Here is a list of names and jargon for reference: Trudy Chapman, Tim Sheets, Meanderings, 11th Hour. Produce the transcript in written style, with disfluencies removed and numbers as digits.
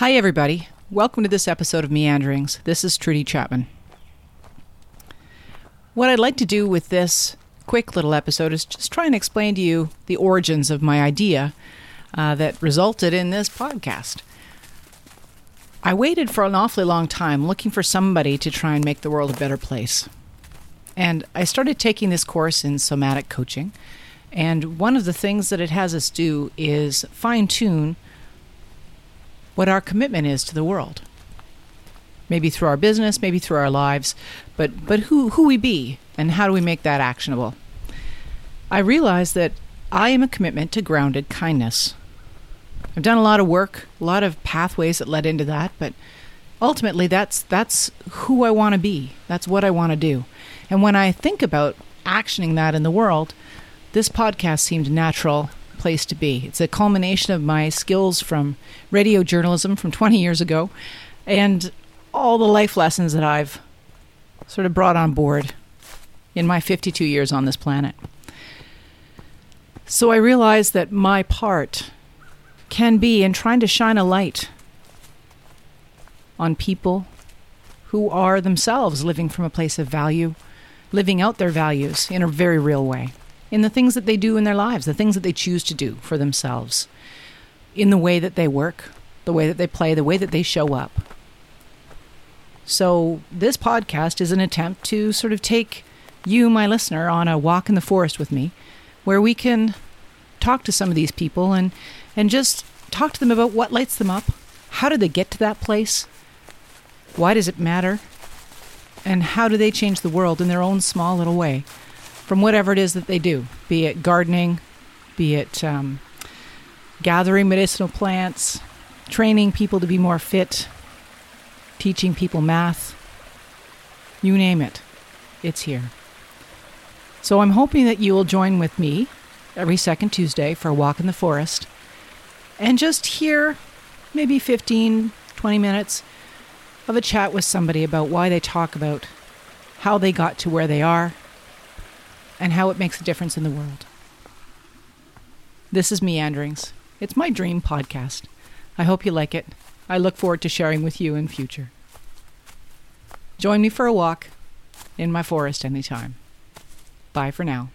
Hi, everybody. Welcome to this episode of Meanderings. This is Trudy Chapman. What I'd like to do with this quick little episode is just try and explain to you the origins of my idea that resulted in this podcast. I waited for an awfully long time looking for somebody to try and make the world a better place. And I started taking this course in somatic coaching. And one of the things that it has us do is fine-tune what our commitment is to the world. Maybe through our business, maybe through our lives, but who we be and how do we make that actionable? I realized that I am a commitment to grounded kindness. I've done a lot of work, a lot of pathways that led into that, but ultimately that's who I want to be. That's what I want to do. And when I think about actioning that in the world, this podcast seemed natural place to be. It's a culmination of my skills from radio journalism from 20 years ago and all the life lessons that I've sort of brought on board in my 52 years on this planet. So I realized that my part can be in trying to shine a light on people who are themselves living from a place of value, living out their values in a very real way, in the things that they do in their lives, the things that they choose to do for themselves, in the way that they work, the way that they play, the way that they show up. So this podcast is an attempt to sort of take you, my listener, on a walk in the forest with me, where we can talk to some of these people and just talk to them about what lights them up, how did they get to that place, why does it matter, and how do they change the world in their own small little way, from whatever it is that they do, be it gardening, be it gathering medicinal plants, training people to be more fit, teaching people math, you name it, it's here. So I'm hoping that you will join with me every second Tuesday for a walk in the forest and just hear maybe 15, 20 minutes of a chat with somebody about why they talk about how they got to where they are, and how it makes a difference in the world. This is Meanderings. It's my dream podcast. I hope you like it. I look forward to sharing with you in future. Join me for a walk in my forest anytime. Bye for now.